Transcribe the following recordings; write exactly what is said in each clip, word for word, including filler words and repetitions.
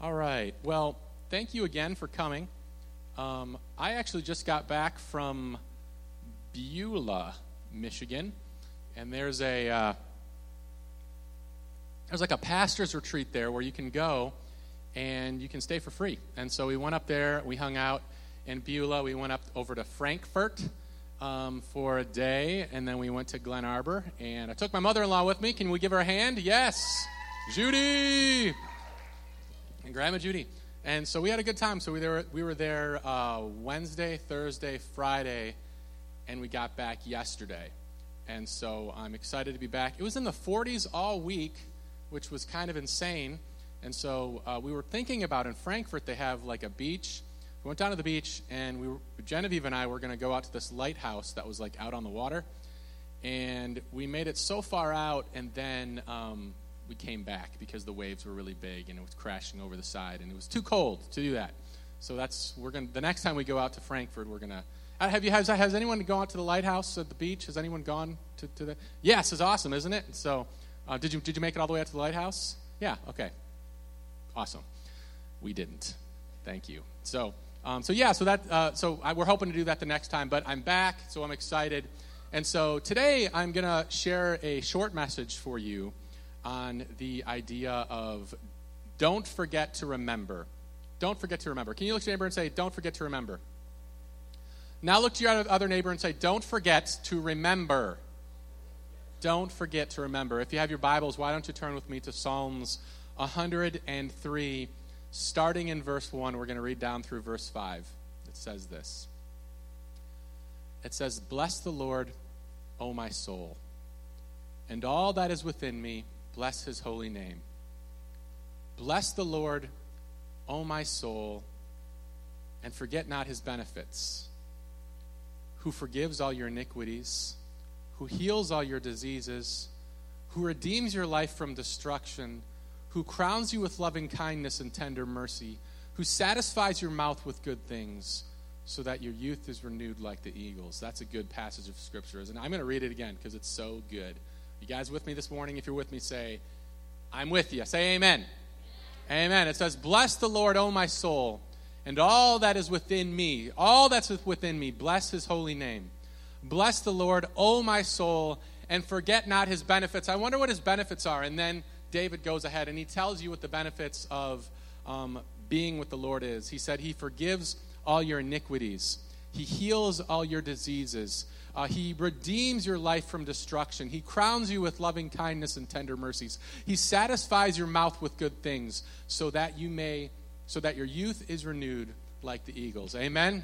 All right. Well, thank you again for coming. Um, I actually just got back from Beulah, Michigan, and there's a uh, there's like a pastor's retreat there where you can go and you can stay for free. And so we went up there, we hung out in Beulah, we went up over to Frankfurt um, for a day, and then we went to Glen Arbor. And I took my mother-in-law with me. Can we give her a hand? Yes, Judy. And Grandma Judy. And so we had a good time. So we were, we were there uh, Wednesday, Thursday, Friday, and we got back yesterday. And so I'm excited to be back. It was in the forties all week, which was kind of insane. And so uh, we were thinking about, in Frankfurt, they have like a beach. We went down to the beach, and we were, Genevieve and I were going to go out to this lighthouse that was like out on the water. And we made it so far out, and then... Um, we came back because the waves were really big and it was crashing over the side and it was too cold to do that. So that's, we're going to, the next time we go out to Frankfurt, we're going to, have you, has, has anyone gone out to the lighthouse at the beach? Has anyone gone to, to the, yes, it's awesome, isn't it? And so, uh, did you, did you make it all the way out to the lighthouse? Yeah. Okay. Awesome. We didn't. Thank you. So, um, so yeah, so that, uh, so I, we're hoping to do that the next time, but I'm back, so I'm excited. And so today I'm going to share a short message for you on the idea of don't forget to remember. Don't forget to remember. Can you look to your neighbor and say, don't forget to remember? Now look to your other neighbor and say, don't forget to remember. Don't forget to remember. If you have your Bibles, why don't you turn with me to Psalms one hundred three, starting in verse one. We're going to read down through verse five. It says this. It says, bless the Lord, O my soul, and all that is within me, bless his holy name. Bless the Lord, O my soul, and forget not his benefits, who forgives all your iniquities, who heals all your diseases, who redeems your life from destruction, who crowns you with loving kindness and tender mercy, who satisfies your mouth with good things, so that your youth is renewed like the eagles. That's a good passage of Scripture, isn't it? I'm going to read it again because it's so good. You guys with me this morning? If you're with me, say, I'm with you. Say amen. Amen. Amen. It says, bless the Lord, O my soul, and all that is within me. All that's within me, bless his holy name. Bless the Lord, O my soul, and forget not his benefits. I wonder what his benefits are. And then David goes ahead and he tells you what the benefits of um, being with the Lord is. He said, he forgives all your iniquities. He heals all your diseases. Uh, he redeems your life from destruction. He crowns you with loving kindness and tender mercies. He satisfies your mouth with good things, so that you may, so that your youth is renewed like the eagles. Amen?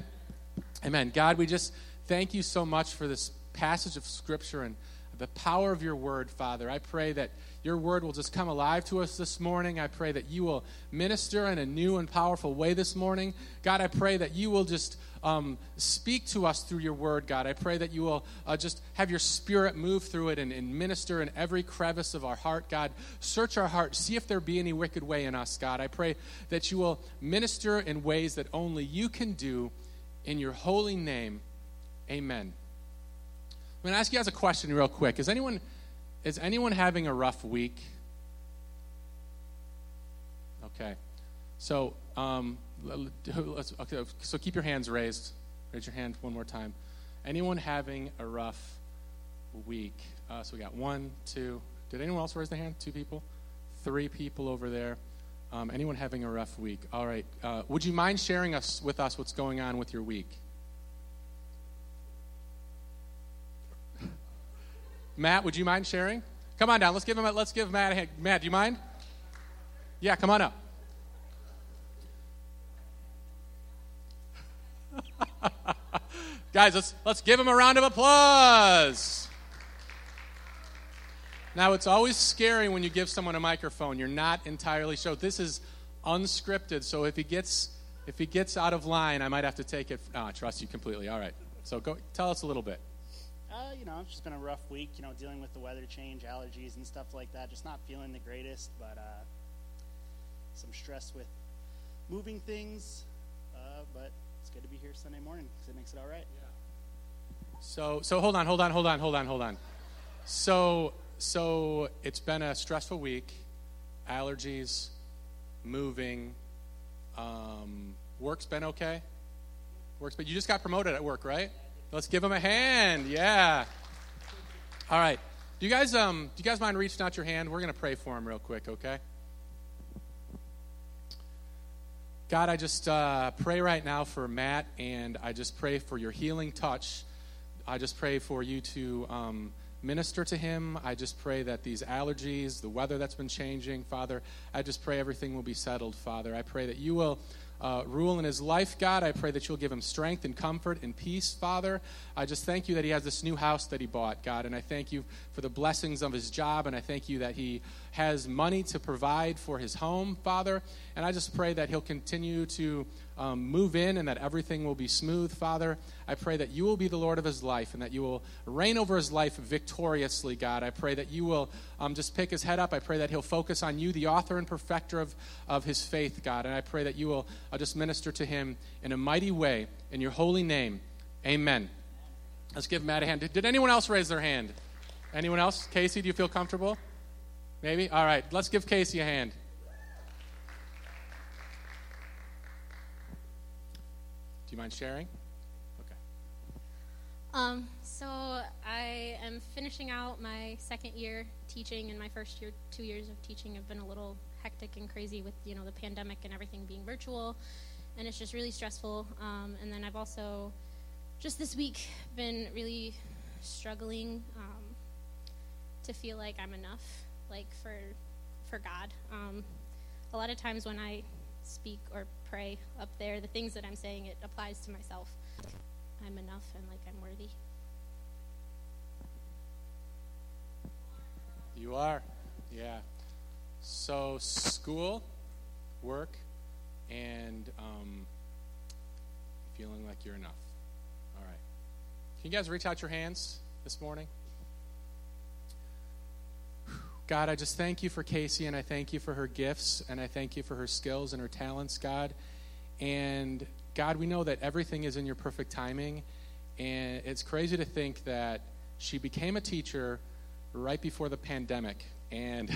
Amen. God, we just thank you so much for this passage of Scripture and the power of your word, Father. I pray that your word will just come alive to us this morning. I pray that you will minister in a new and powerful way this morning. God, I pray that you will just um, speak to us through your word, God. I pray that you will uh, just have your Spirit move through it and, and minister in every crevice of our heart, God. Search our heart. See if there be any wicked way in us, God. I pray that you will minister in ways that only you can do. In your holy name, amen. I'm going to ask you guys a question real quick. Is anyone is anyone having a rough week? Okay. So um, let's, okay, so keep your hands raised. Raise your hand one more time. Anyone having a rough week? Uh, so we got one, two. Did anyone else raise their hand? Two people? Three people over there. Um, anyone having a rough week? All right. Uh, would you mind sharing us with us what's going on with your week? Matt, would you mind sharing? Come on down. Let's give him. A, let's give Matt a hand. Matt, do you mind? Yeah, come on up. Guys, let's let's give him a round of applause. Now, it's always scary when you give someone a microphone. You're not entirely sure. This is unscripted, so if he gets if he gets out of line, I might have to take it. No, I trust you completely. All right. So go tell us a little bit. Uh, you know, it's just been a rough week, you know, dealing with the weather change, allergies and stuff like that. Just not feeling the greatest, but uh, some stress with moving things. Uh, but it's good to be here Sunday morning because it makes it all right. Yeah. So, so hold on, hold on, hold on, hold on, hold on. So, so it's been a stressful week, allergies, moving, Um, work's been okay? Work's been, you just got promoted at work, right? Let's give him a hand. Yeah. All right. Do you guys um do you guys mind reaching out your hand? We're going to pray for him real quick, okay? God, I just uh, pray right now for Matt, and I just pray for your healing touch. I just pray for you to um, minister to him. I just pray that these allergies, the weather that's been changing, Father, I just pray everything will be settled, Father. I pray that you will uh, rule in his life, God. I pray that you'll give him strength and comfort and peace, Father. I just thank you that he has this new house that he bought, God, and I thank you for the blessings of his job, and I thank you that he has money to provide for his home, Father. And I just pray that he'll continue to um, move in and that everything will be smooth, Father. I pray that you will be the Lord of his life and that you will reign over his life victoriously, God. I pray that you will um, just pick his head up. I pray that he'll focus on you, the author and perfecter of, of his faith, God. And I pray that you will uh, just minister to him in a mighty way. In your holy name, amen. Let's give Matt a hand. Did, did anyone else raise their hand? Anyone else? Casey, do you feel comfortable? Maybe? All right, let's give Casey a hand. Do you mind sharing? Okay. Um, so I am finishing out my second year teaching, and my first year, two years of teaching have been a little hectic and crazy with, you know, the pandemic and everything being virtual, and it's just really stressful. Um, and then I've also, just this week, been really struggling um, to feel like I'm enough. Like for for God. Um, a lot of times when I speak or pray up there, the things that I'm saying, it applies to myself. I'm enough and like I'm worthy. You are, yeah. So school, work, and um, feeling like you're enough. All right. Can you guys reach out your hands this morning? God, I just thank you for Casey, and I thank you for her gifts, and I thank you for her skills and her talents, God. And, God, we know that everything is in your perfect timing, and it's crazy to think that she became a teacher right before the pandemic. And,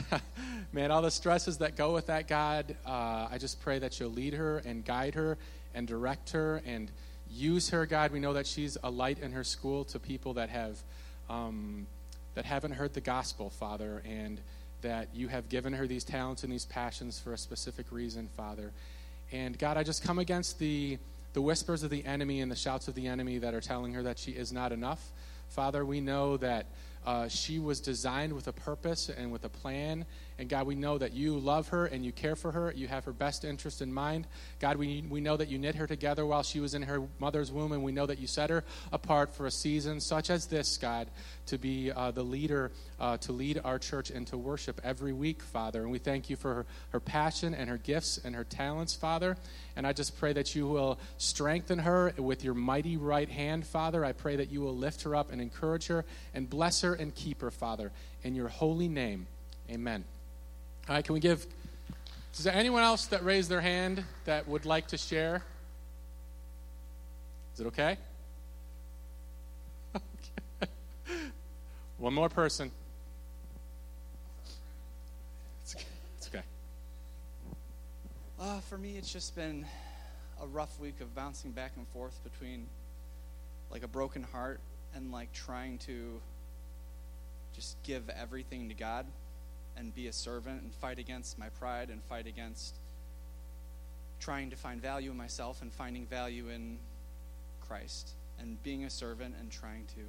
man, all the stresses that go with that, God, uh, I just pray that you'll lead her and guide her and direct her and use her, God. We know that she's a light in her school to people that have um that haven't heard the gospel, Father, and that you have given her these talents and these passions for a specific reason, Father. And God, I just come against the the whispers of the enemy and the shouts of the enemy that are telling her that she is not enough. Father, we know that uh, she was designed with a purpose and with a plan. And God, we know that you love her and you care for her. You have her best interest in mind. God, we we know that you knit her together while she was in her mother's womb. And we know that you set her apart for a season such as this, God, to be uh, the leader, uh, to lead our church into worship every week, Father. And we thank you for her, her passion and her gifts and her talents, Father. And I just pray that you will strengthen her with your mighty right hand, Father. I pray that you will lift her up and encourage her and bless her and keep her, Father. In your holy name, amen. All right, can we give, is there anyone else that raised their hand that would like to share? Is it okay? Okay. One more person. It's okay. It's okay. Uh, for me, it's just been a rough week of bouncing back and forth between like a broken heart and like trying to just give everything to God and be a servant and fight against my pride and fight against trying to find value in myself and finding value in Christ and being a servant and trying to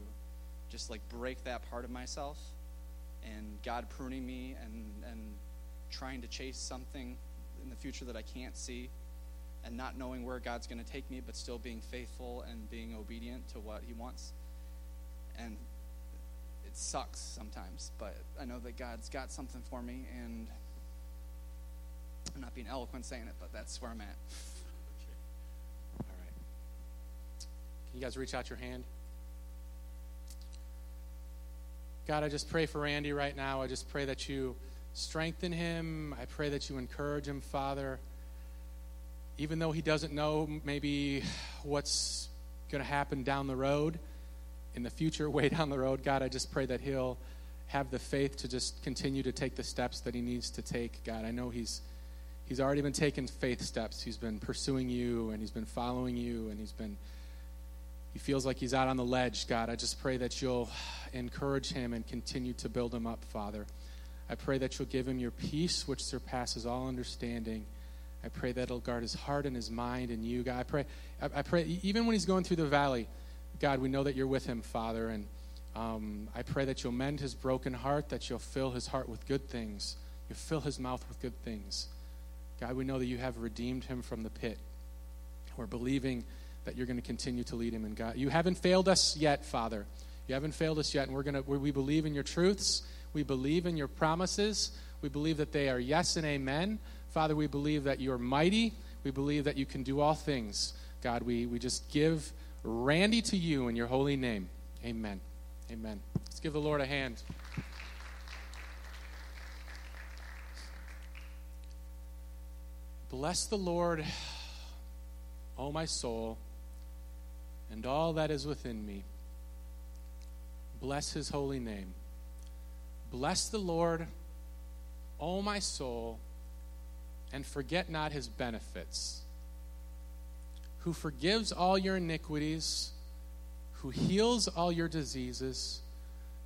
just like break that part of myself and God pruning me and, and trying to chase something in the future that I can't see and not knowing where God's going to take me, but still being faithful and being obedient to what he wants. And it sucks sometimes, but I know that God's got something for me, and I'm not being eloquent saying it, but that's where I'm at. All right. Can you guys reach out your hand? God, I just pray for Randy right now. I just pray that you strengthen him. I pray that you encourage him, Father. Even though he doesn't know maybe what's going to happen down the road, in the future, way down the road, God, I just pray that he'll have the faith to just continue to take the steps that he needs to take, God. I know he's He's already been taking faith steps. He's been pursuing you, and he's been following you, and he's been, he feels like he's out on the ledge, God. I just pray that you'll encourage him and continue to build him up, Father. I pray that you'll give him your peace, which surpasses all understanding. I pray that it'll guard his heart and his mind and you, God. I pray, I, I pray even when he's going through the valley, God, we know that you're with him, Father. And um, I pray that you'll mend his broken heart, that you'll fill his heart with good things. You'll fill his mouth with good things. God, we know that you have redeemed him from the pit. We're believing that you're going to continue to lead him. And God, you haven't failed us yet, Father. You haven't failed us yet. And we're going to, we believe in your truths. We believe in your promises. We believe that they are yes and amen. Father, we believe that you're mighty. We believe that you can do all things. God, we, we just give Randy to you in your holy name. Amen. Amen. Let's give the Lord a hand. Bless the Lord, O my soul, and all that is within me. Bless his holy name. Bless the Lord, O my soul, and forget not his benefits, who forgives all your iniquities, who heals all your diseases,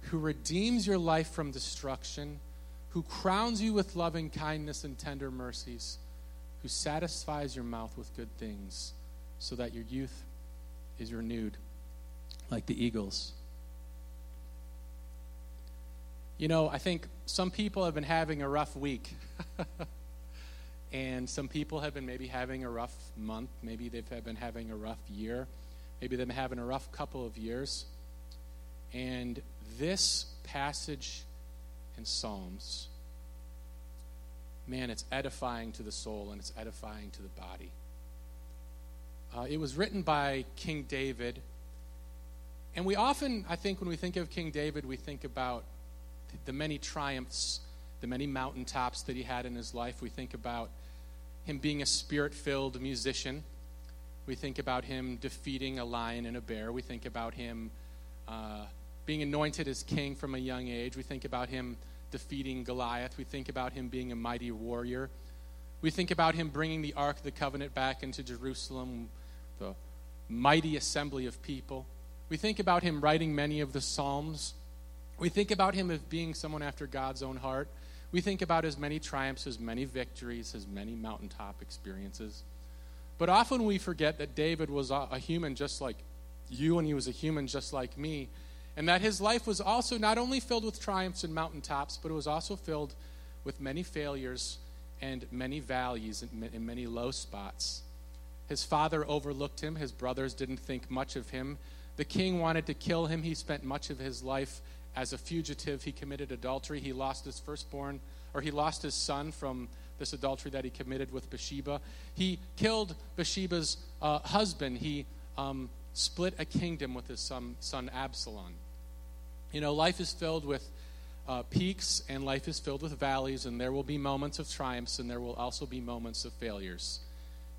who redeems your life from destruction, who crowns you with loving kindness and tender mercies, who satisfies your mouth with good things, so that your youth is renewed like the eagles. You know, I think some people have been having a rough week. And some people have been maybe having a rough month. Maybe they've been having a rough year. Maybe they've been having a rough couple of years. And this passage in Psalms, man, it's edifying to the soul and it's edifying to the body. Uh, it was written by King David. And we often, I think, when we think of King David, we think about the many triumphs, the many mountaintops that he had in his life. We think about him being a spirit-filled musician. We think about him defeating a lion and a bear. We think about him uh, being anointed as king from a young age. We think about him defeating Goliath. We think about him being a mighty warrior. We think about him bringing the Ark of the Covenant back into Jerusalem, the mighty assembly of people. We think about him writing many of the Psalms. We think about him as being someone after God's own heart. We think about his many triumphs, his many victories, his many mountaintop experiences. But often we forget that David was a human just like you, and he was a human just like me, and that his life was also not only filled with triumphs and mountaintops, but it was also filled with many failures and many valleys and many low spots. His father overlooked him. His brothers didn't think much of him. The king wanted to kill him. He spent much of his life as a fugitive. He committed adultery. He lost his firstborn, or he lost his son from this adultery that he committed with Bathsheba. He killed Bathsheba's uh, husband. He um, split a kingdom with his son, son Absalom. You know, life is filled with uh, peaks, and life is filled with valleys, and there will be moments of triumphs, and there will also be moments of failures.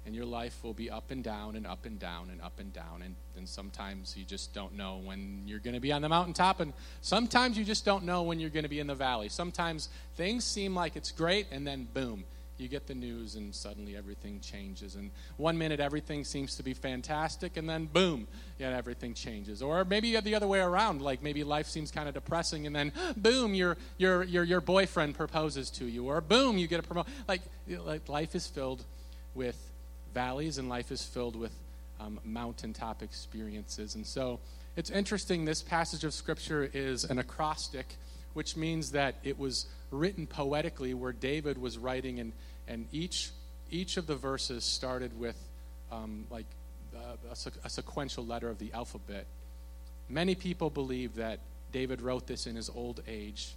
And your life will be up and down and up and down and up and down. And, and sometimes you just don't know when you're going to be on the mountaintop. And sometimes you just don't know when you're going to be in the valley. Sometimes things seem like it's great, and then boom, you get the news and suddenly everything changes. And one minute everything seems to be fantastic, and then boom, yeah, everything changes. Or maybe the other way around, like maybe life seems kind of depressing, and then boom, your your your your boyfriend proposes to you. Or boom, you get a promotion. Like, like life is filled with valleys, and life is filled with um, mountaintop experiences. And so it's interesting, this passage of scripture is an acrostic, which means that it was written poetically, where David was writing, and and each each of the verses started with um, like uh, a, a sequential letter of the alphabet. Many people believe that David wrote this in his old age,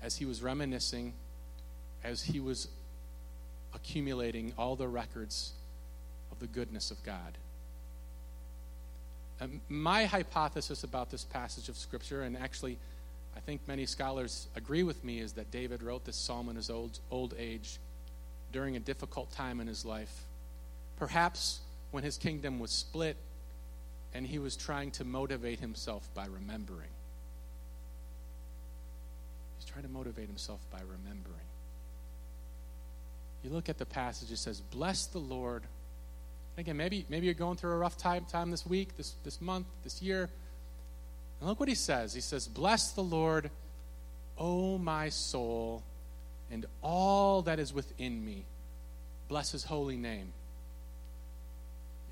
as he was reminiscing, as he was accumulating all the records of the goodness of God. And my hypothesis about this passage of Scripture, and actually I think many scholars agree with me, is that David wrote this psalm in his old, old age during a difficult time in his life. Perhaps when his kingdom was split and he was trying to motivate himself by remembering. He's trying to motivate himself by remembering. you look at the passage, it says, bless the Lord. Again, maybe maybe you're going through a rough time, time this week, this, this month, this year. And look what he says. He says, bless the Lord, O my soul, and all that is within me. Bless his holy name.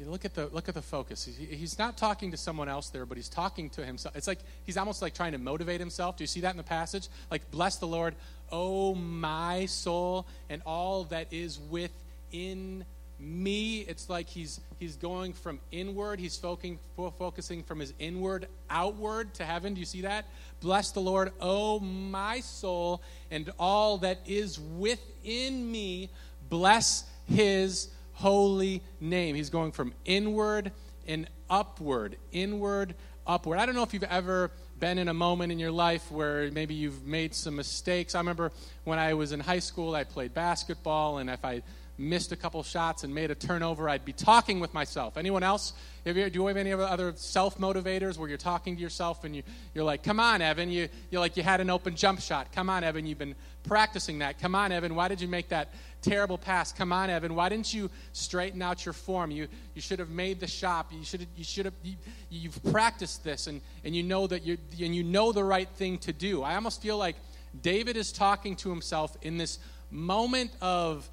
You look at the look at the focus. He, he's not talking to someone else there, but he's talking to himself. It's like he's almost like trying to motivate himself. Do you see that in the passage? Like, bless the Lord, O my soul, and all that is within me. It's like he's he's going from inward. He's focusing focusing from his inward outward to heaven. Do you see that? Bless the Lord, O my soul, and all that is within me. Bless his holy name. He's going from inward and upward, inward, upward. I don't know if you've ever been in a moment in your life where maybe you've made some mistakes. I remember when I was in high school, I played basketball, and if I missed a couple shots and made a turnover, I'd be talking with myself. Anyone else? Have you, do you have any other self-motivators where you're talking to yourself and you, you're like, come on, Evan, you, you're like, you had an open jump shot. Come on, Evan, you've been practicing that. Come on, Evan, why did you make that terrible pass? Come on, Evan, why didn't you straighten out your form? You you should have made the shot. You should you should have you, you've practiced this, and, and you know that you and you know the right thing to do. I almost feel like David is talking to himself in this moment of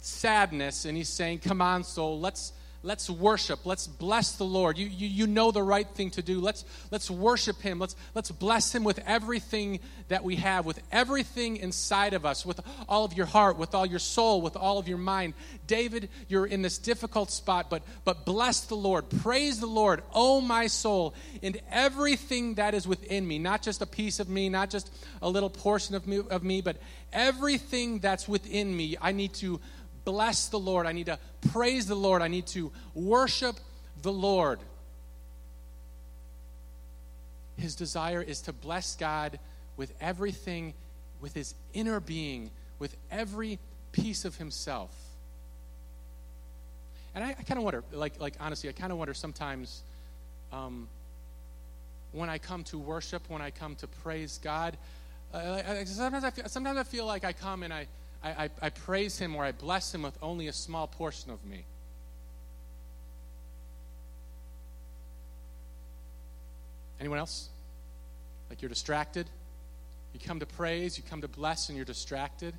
sadness, and he's saying, come on, soul, let's let's worship, let's bless the Lord. You, you you know the right thing to do. Let's let's worship him. Let's let's bless him with everything that we have, with everything inside of us, with all of your heart, with all your soul, with all of your mind. David, you're in this difficult spot, but but bless the Lord. Praise the Lord, oh my soul, and everything that is within me, not just a piece of me, not just a little portion of me, of me, but everything that's within me. I need to bless the Lord. I need to praise the Lord. I need to worship the Lord. His desire is to bless God with everything, with his inner being, with every piece of himself. And I, I kind of wonder, like, like honestly, I kind of wonder sometimes um, when I come to worship, when I come to praise God, uh, I, sometimes, I feel, sometimes I feel like I come and I I, I, I praise him or I bless him with only a small portion of me. Anyone else? Like, you're distracted? You come to praise, you come to bless, and you're distracted?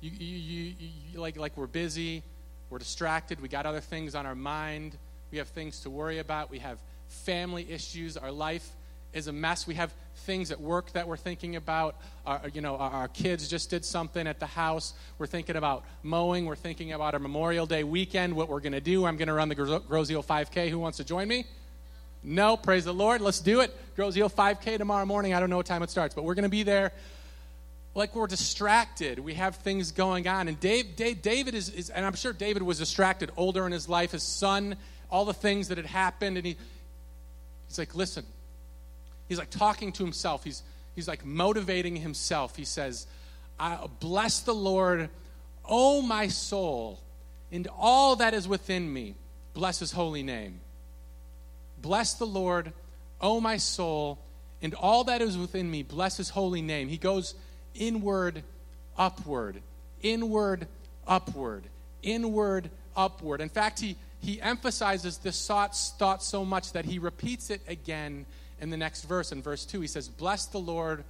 You, you, you, you like, like we're busy, we're distracted, we got other things on our mind, we have things to worry about, we have family issues, our life is a mess. We have things at work that we're thinking about. Our, you know, our, our kids just did something at the house. We're thinking about mowing. We're thinking about our Memorial Day weekend, what we're going to do. I'm going to run the Groziel five K. Who wants to join me? No, praise the Lord. Let's do it. Groziel five K tomorrow morning. I don't know what time it starts, but we're going to be there. Like, we're distracted. We have things going on. And Dave, Dave, David is, is, and I'm sure David was distracted older in his life, his son, all the things that had happened. And he, he's like, listen. He's like talking to himself. He's he's like motivating himself. He says, I bless the Lord, O my soul, and all that is within me. Bless his holy name. Bless the Lord, O my soul, and all that is within me. Bless his holy name. He goes inward, upward, inward, upward, inward, upward. In fact, he, he emphasizes this thought, thought so much that he repeats it again in the next verse, in verse two, he says, bless the Lord,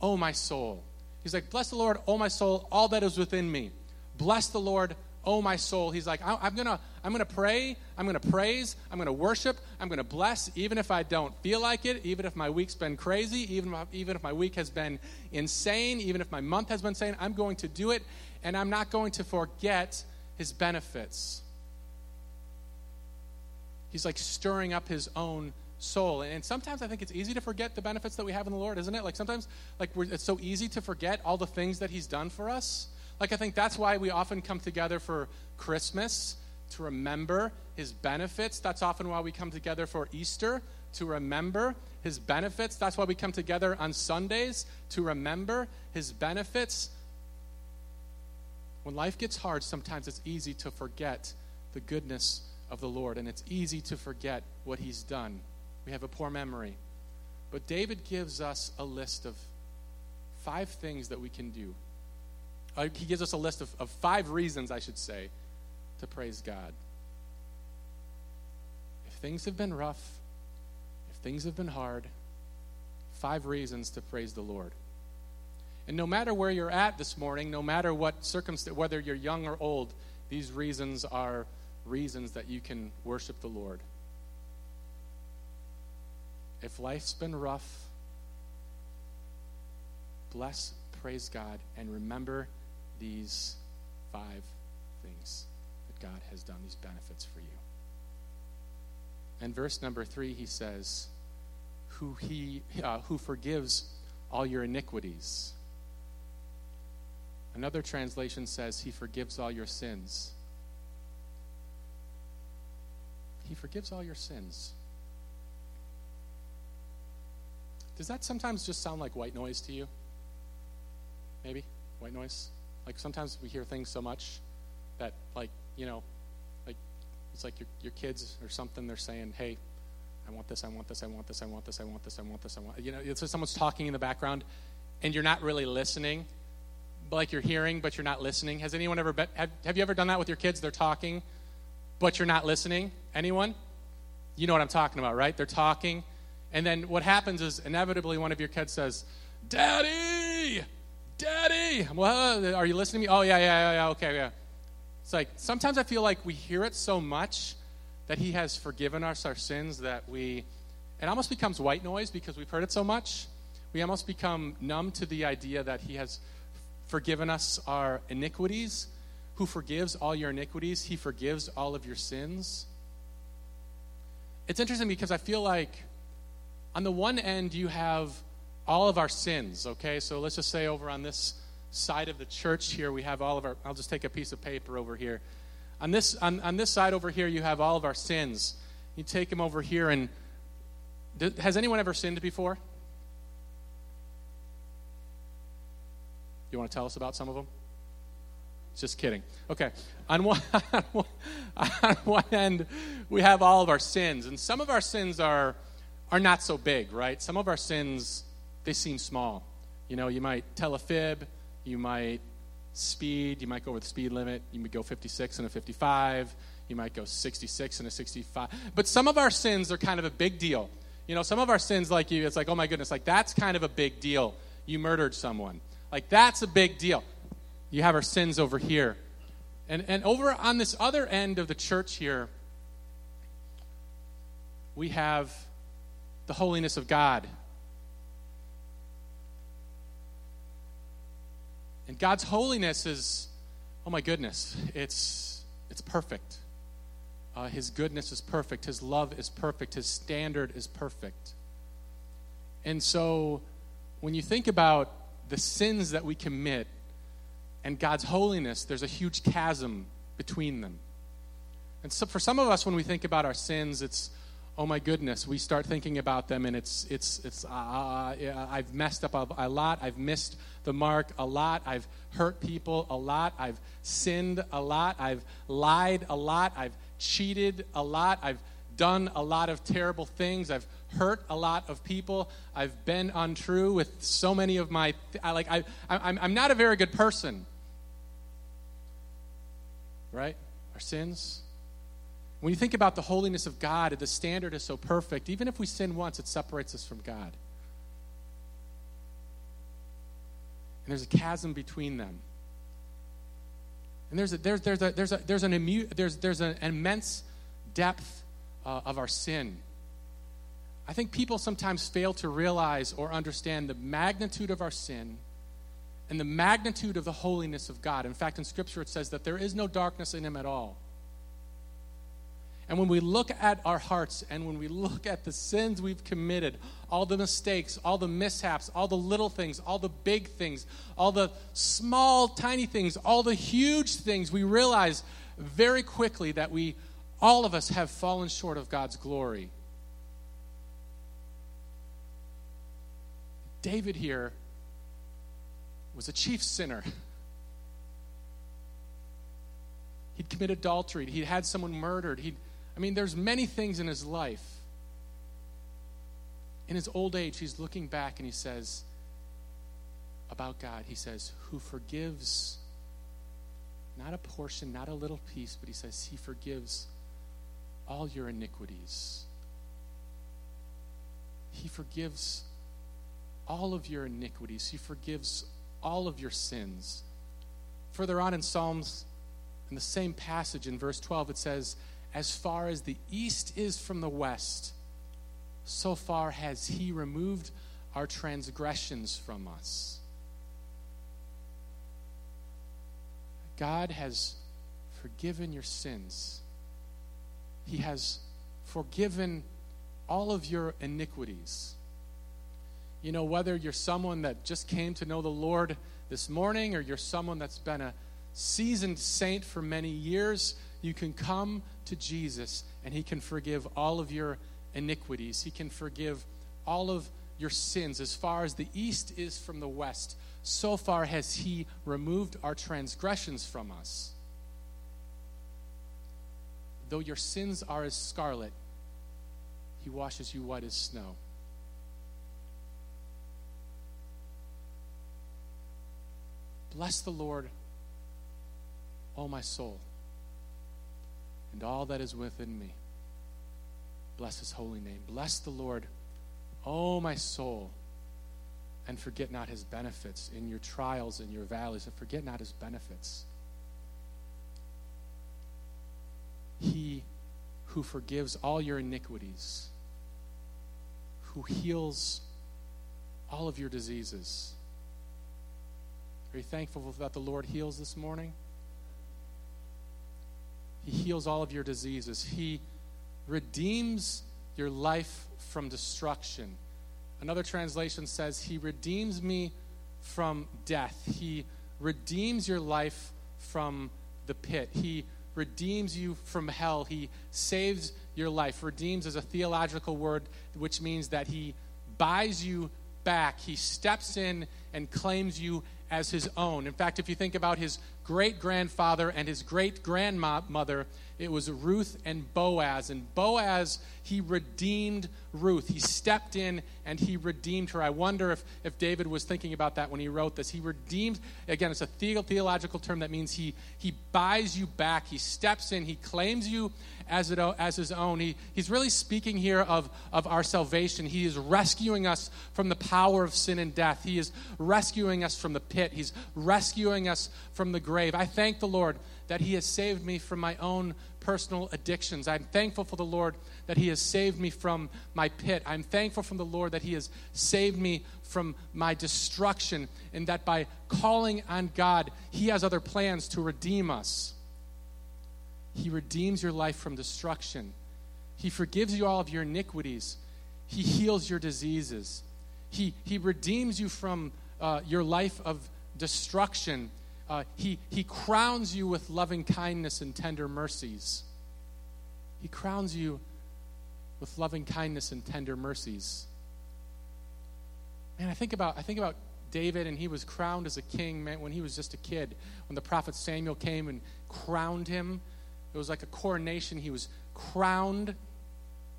O my soul. He's like, bless the Lord, O my soul, all that is within me. Bless the Lord, O my soul. He's like, I- I'm gonna, I'm gonna pray, I'm gonna praise, I'm gonna worship, I'm gonna bless, even if I don't feel like it, even if my week's been crazy, even if, even if my week has been insane, even if my month has been insane, I'm going to do it, and I'm not going to forget his benefits. He's like stirring up his own soul. And sometimes I think it's easy to forget the benefits that we have in the Lord, isn't it? Like sometimes like we're, it's so easy to forget all the things that he's done for us. Like I think that's why we often come together for Christmas, to remember his benefits. That's often why we come together for Easter, to remember his benefits. That's why we come together on Sundays, to remember his benefits. When life gets hard, sometimes it's easy to forget the goodness of the Lord, and it's easy to forget what he's done. We have a poor memory. But David gives us a list of five things that we can do. uh, he gives us a list of, of five reasons, I should say, to praise God. If things have been rough, if things have been hard, five reasons to praise the Lord. And no matter where you're at this morning, no matter what circumstance, whether you're young or old, these reasons are reasons that you can worship the Lord. If life's been rough, bless, praise God, and remember these five things that God has done, these benefits for you. And verse number three, he says, who he uh, who forgives all your iniquities. Another translation says, he forgives all your sins. He forgives all your sins. Does that sometimes just sound like white noise to you? Maybe? White noise? Like sometimes we hear things so much that, like, you know, like it's like your your kids or something, they're saying, hey, I want this, I want this, I want this, I want this, I want this, I want this, I want, you know, it's like someone's talking in the background and you're not really listening. Like you're hearing, but you're not listening. Has anyone ever been, have, have you ever done that with your kids? They're talking, but you're not listening. Anyone? You know what I'm talking about, right? They're talking. And then what happens is inevitably one of your kids says, Daddy, Daddy, well, are you listening to me? Oh, yeah, yeah, yeah, okay, yeah. It's like sometimes I feel like we hear it so much that he has forgiven us our sins that we, it almost becomes white noise because we've heard it so much. We almost become numb to the idea that he has forgiven us our iniquities. Who forgives all your iniquities? He forgives all of your sins. It's interesting because I feel like on the one end you have all of our sins, okay? So let's just say over on this side of the church here, we have all of our, I'll just take a piece of paper over here. On this on, on this side over here, you have all of our sins. You take them over here and, has anyone ever sinned before? You want to tell us about some of them? Just kidding. Okay. On one, on one, on one end, we have all of our sins. And some of our sins are are not so big, right? Some of our sins, they seem small. You know, you might tell a fib. You might speed. You might go over the speed limit. You might go fifty-six and a fifty-five. You might go sixty-six and a sixty-five. But some of our sins are kind of a big deal. You know, some of our sins, like you, it's like, oh, my goodness, like that's kind of a big deal. You murdered someone. Like, that's a big deal. You have our sins over here. And and over on this other end of the church here, we have the holiness of God. And God's holiness is, oh my goodness, it's it's perfect. Uh, his goodness is perfect. His love is perfect. His standard is perfect. And so when you think about the sins that we commit and God's holiness, there's a huge chasm between them. And so for some of us, when we think about our sins, it's, oh my goodness, we start thinking about them and it's, it's, it's, uh, I've messed up a lot. I've missed the mark a lot. I've hurt people a lot. I've sinned a lot. I've lied a lot. I've cheated a lot. I've done a lot of terrible things. I've hurt a lot of people. I've been untrue with so many of my. Th- I like. I. I'm. I'm not a very good person. Right? Our sins. When you think about the holiness of God, the standard is so perfect. Even if we sin once, it separates us from God. And there's a chasm between them. And there's a, there's there's a, there's a, there's an immu- there's there's an immense depth uh, of our sin. I think people sometimes fail to realize or understand the magnitude of our sin and the magnitude of the holiness of God. In fact, in Scripture it says that there is no darkness in him at all. And when we look at our hearts and when we look at the sins we've committed, all the mistakes, all the mishaps, all the little things, all the big things, all the small, tiny things, all the huge things, we realize very quickly that we, all of us, have fallen short of God's glory. David here was a chief sinner. He'd committed adultery. He'd had someone murdered. He'd, I mean, there's many things in his life. In his old age, he's looking back and he says, about God, he says, who forgives not a portion, not a little piece, but he says he forgives all your iniquities. He forgives all of your iniquities. He forgives all of your sins. Further on in Psalms, in the same passage in verse twelve, it says, as far as the east is from the west, so far has he removed our transgressions from us. God has forgiven your sins. He has forgiven all of your iniquities. You know, whether you're someone that just came to know the Lord this morning, or you're someone that's been a seasoned saint for many years, you can come to Jesus and he can forgive all of your iniquities. He can forgive all of your sins. As far as the east is from the west, so far has he removed our transgressions from us. Though your sins are as scarlet, he washes you white as snow. Bless the Lord, O my soul, and all that is within me. Bless his holy name. Bless the Lord, O my soul, and forget not his benefits in your trials, in your valleys, and forget not his benefits. He who forgives all your iniquities, who heals all of your diseases. Are you thankful that the Lord heals this morning? He heals all of your diseases. He redeems your life from destruction. Another translation says, he redeems me from death. He redeems your life from the pit. He redeems you from hell. He saves your life. Redeems is a theological word, which means that he buys you back. He steps in and claims you as his own. In fact, if you think about his great-grandfather and his great-grandmother, it was Ruth and Boaz. And Boaz, he redeemed Ruth. He stepped in and he redeemed her. I wonder if, if David was thinking about that when he wrote this. He redeemed, again, it's a the- theological term that means he he buys you back. He steps in. He claims you as it, as his own. He, he's really speaking here of, of our salvation. He is rescuing us from the power of sin and death. He is rescuing us from the pit. He's rescuing us from the grave. I thank the Lord that he has saved me from my own personal addictions. I'm thankful for the Lord that he has saved me from my pit. I'm thankful from the Lord that he has saved me from my destruction, and that by calling on God, he has other plans to redeem us. He redeems your life from destruction. He forgives you all of your iniquities. He heals your diseases. He, he redeems you from uh, your life of destruction. Uh, he, he crowns you with loving kindness and tender mercies. He crowns you with loving kindness and tender mercies. Man, I think about I think about David, and he was crowned as a king, man, when he was just a kid. When the prophet Samuel came and crowned him, it was like a coronation. He was crowned.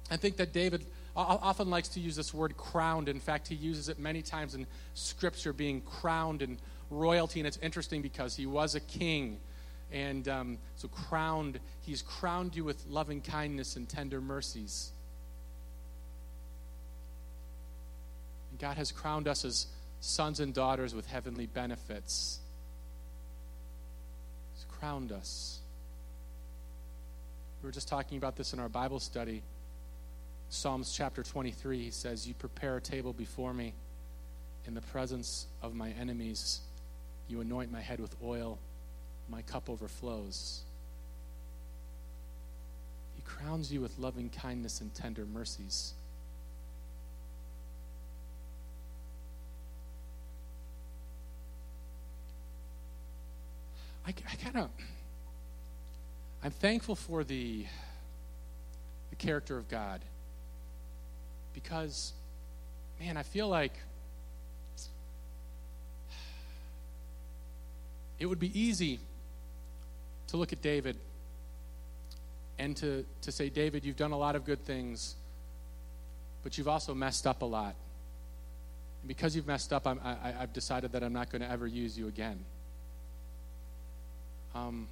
I think that David often likes to use this word crowned. In fact, he uses it many times in Scripture, being crowned and royalty. And it's interesting because he was a king, and um, so crowned, he's crowned you with loving kindness and tender mercies. And God has crowned us as sons and daughters with heavenly benefits. He's crowned us. We were just talking about this in our Bible study. Psalms chapter twenty-three, he says, you prepare a table before me in the presence of my enemies. You anoint my head with oil. My cup overflows. He crowns you with loving kindness and tender mercies. I, I kind of, I'm thankful for the, the character of God, because, man, I feel like it would be easy to look at David and to, to say, David, you've done a lot of good things, but you've also messed up a lot. And because you've messed up, I'm, I, I've decided that I'm not going to ever use you again. Um,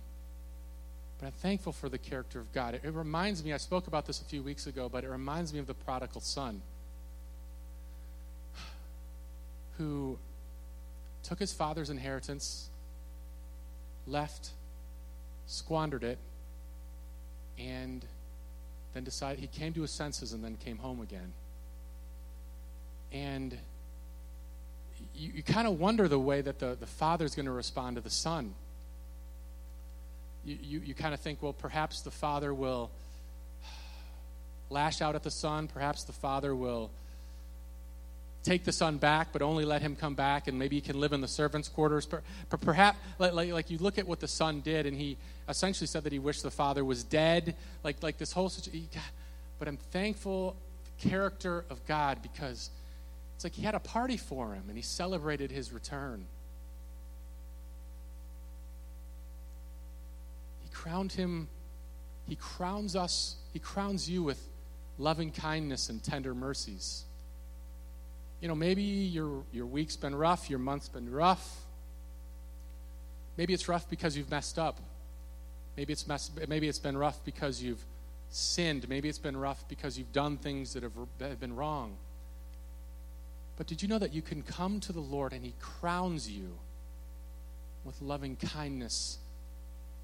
but I'm thankful for the character of God. It, it reminds me, I spoke about this a few weeks ago, but it reminds me of the prodigal son who took his father's inheritance, left, squandered it, and then decided he came to his senses and then came home again. And you, you kind of wonder the way that the, the father's going to respond to the son. You, you, you kind of think, well, perhaps the father will lash out at the son. Perhaps the father will take the son back, but only let him come back, and maybe he can live in the servants' quarters. But per, per, perhaps, like, like, like you look at what the son did, and he essentially said that he wished the father was dead. Like, like this whole situation. But I'm thankful the character of God, because it's like he had a party for him, and he celebrated his return. He crowned him, he crowns us, he crowns you with loving kindness and tender mercies. You know, maybe your your week's been rough, your month's been rough. Maybe it's rough because you've messed up. Maybe it's mess, maybe it's been rough because you've sinned. Maybe it's been rough because you've done things that have, that have been wrong. But did you know that you can come to the Lord and he crowns you with loving kindness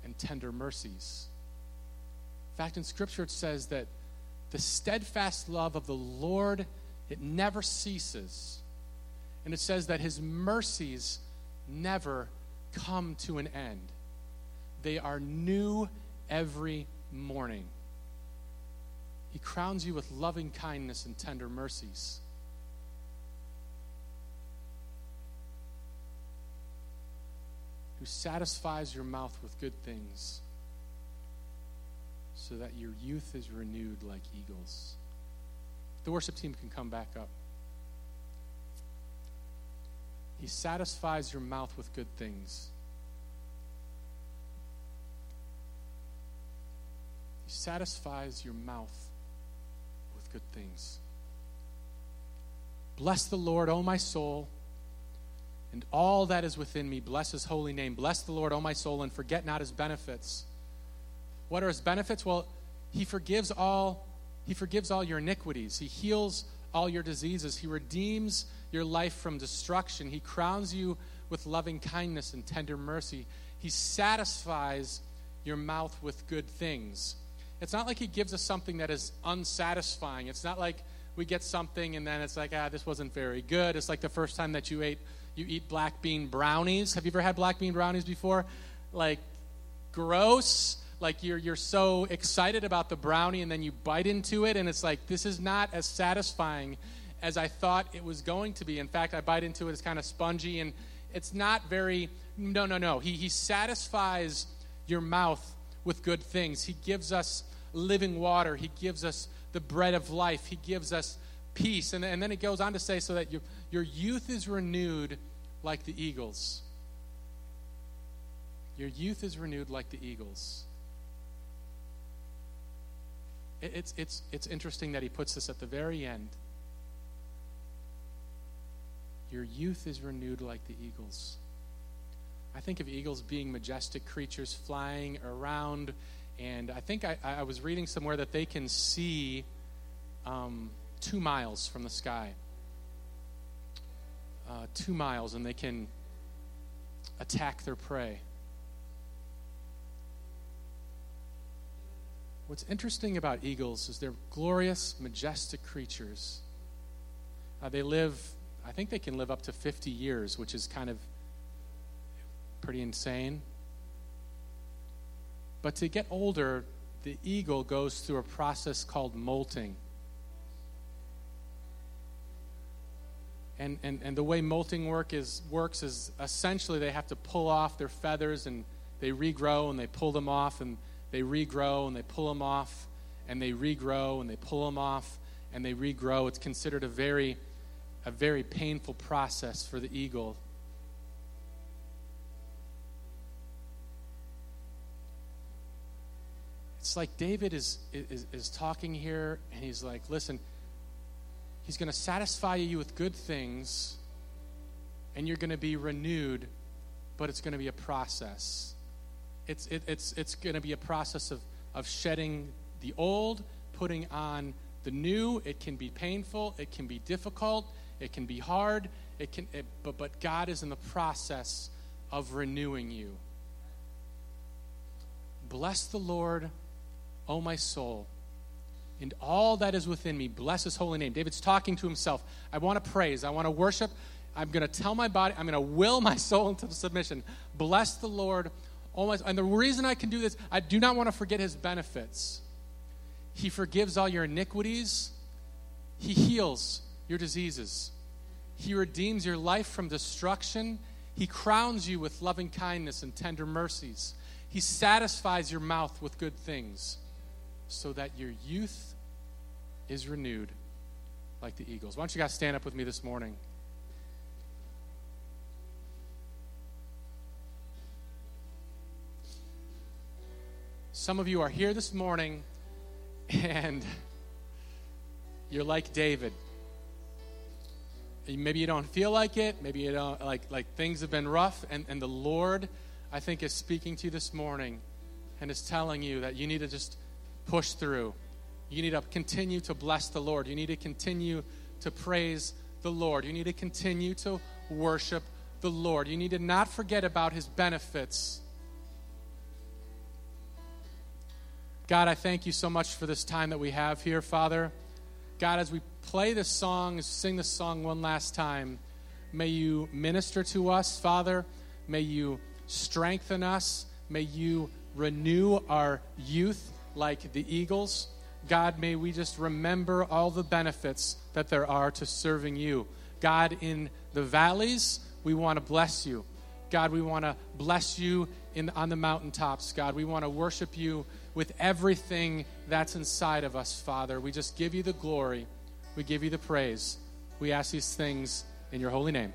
and tender mercies? In fact, in Scripture it says that the steadfast love of the Lord, it never ceases. And it says that his mercies never come to an end. They are new every morning. He crowns you with loving kindness and tender mercies. Who satisfies your mouth with good things, so that your youth is renewed like eagles. The worship team can come back up. He satisfies your mouth with good things. He satisfies your mouth with good things. Bless the Lord, O my soul, and all that is within me, bless his holy name. Bless the Lord, O my soul, and forget not his benefits. What are his benefits? Well, he forgives all, he forgives all your iniquities. He heals all your diseases. He redeems your life from destruction. He crowns you with loving kindness and tender mercy. He satisfies your mouth with good things. It's not like he gives us something that is unsatisfying. It's not like we get something and then it's like, ah, this wasn't very good. It's like the first time that you ate You eat black bean brownies. Have you ever had black bean brownies before? Like, gross. Like, you're you're so excited about the brownie, and then you bite into it, and it's like, this is not as satisfying as I thought it was going to be. In fact, I bite into it, it's kind of spongy, and it's not very, no, no, no. He, he satisfies your mouth with good things. He gives us living water. He gives us the bread of life. He gives us peace. And, and then it goes on to say, so that your, your youth is renewed like the eagles. Your youth is renewed like the eagles. It, it's, it's, it's interesting that he puts this at the very end. Your youth is renewed like the eagles. I think of eagles being majestic creatures flying around, and I think I, I was reading somewhere that they can see um, two miles from the sky. Uh, two miles, and they can attack their prey. What's interesting about eagles is they're glorious, majestic creatures. Uh, they live, I think they can live up to fifty years, which is kind of pretty insane. But to get older, the eagle goes through a process called molting. And, and and the way molting work is works is essentially they have to pull off their feathers, and they regrow, and they pull them off, and they regrow, and they pull them off, and they regrow, and they pull them off, and they regrow. It's considered a very a very painful process for the eagle. It's like David is is, is talking here, and he's like, listen, he's going to satisfy you with good things, and you're going to be renewed, but it's going to be a process. It's it, it's it's going to be a process of of shedding the old, putting on the new. It can be painful. It can be difficult. It can be hard. It can. It, but but God is in the process of renewing you. Bless the Lord, O my soul, and all that is within me. Bless his holy name. David's talking to himself. I want to praise. I want to worship. I'm going to tell my body. I'm going to will my soul into submission. Bless the Lord, O my soul. And the reason I can do this, I do not want to forget his benefits. He forgives all your iniquities. He heals your diseases. He redeems your life from destruction. He crowns you with loving kindness and tender mercies. He satisfies your mouth with good things so that your youth is renewed like the eagles. Why don't you guys stand up with me this morning? Some of you are here this morning and you're like David. Maybe you don't feel like it. Maybe you don't like like things have been rough, and, and the Lord, I think, is speaking to you this morning and is telling you that you need to just push through. You need to continue to bless the Lord. You need to continue to praise the Lord. You need to continue to worship the Lord. You need to not forget about his benefits. God, I thank you so much for this time that we have here, Father. God, as we play this song, sing this song one last time, may you minister to us, Father. May you strengthen us. May you renew our youth like the eagles. God, may we just remember all the benefits that there are to serving you. God, in the valleys, we want to bless you. God, we want to bless you in on the mountaintops. God, we want to worship you with everything that's inside of us, Father. We just give you the glory. We give you the praise. We ask these things in your holy name.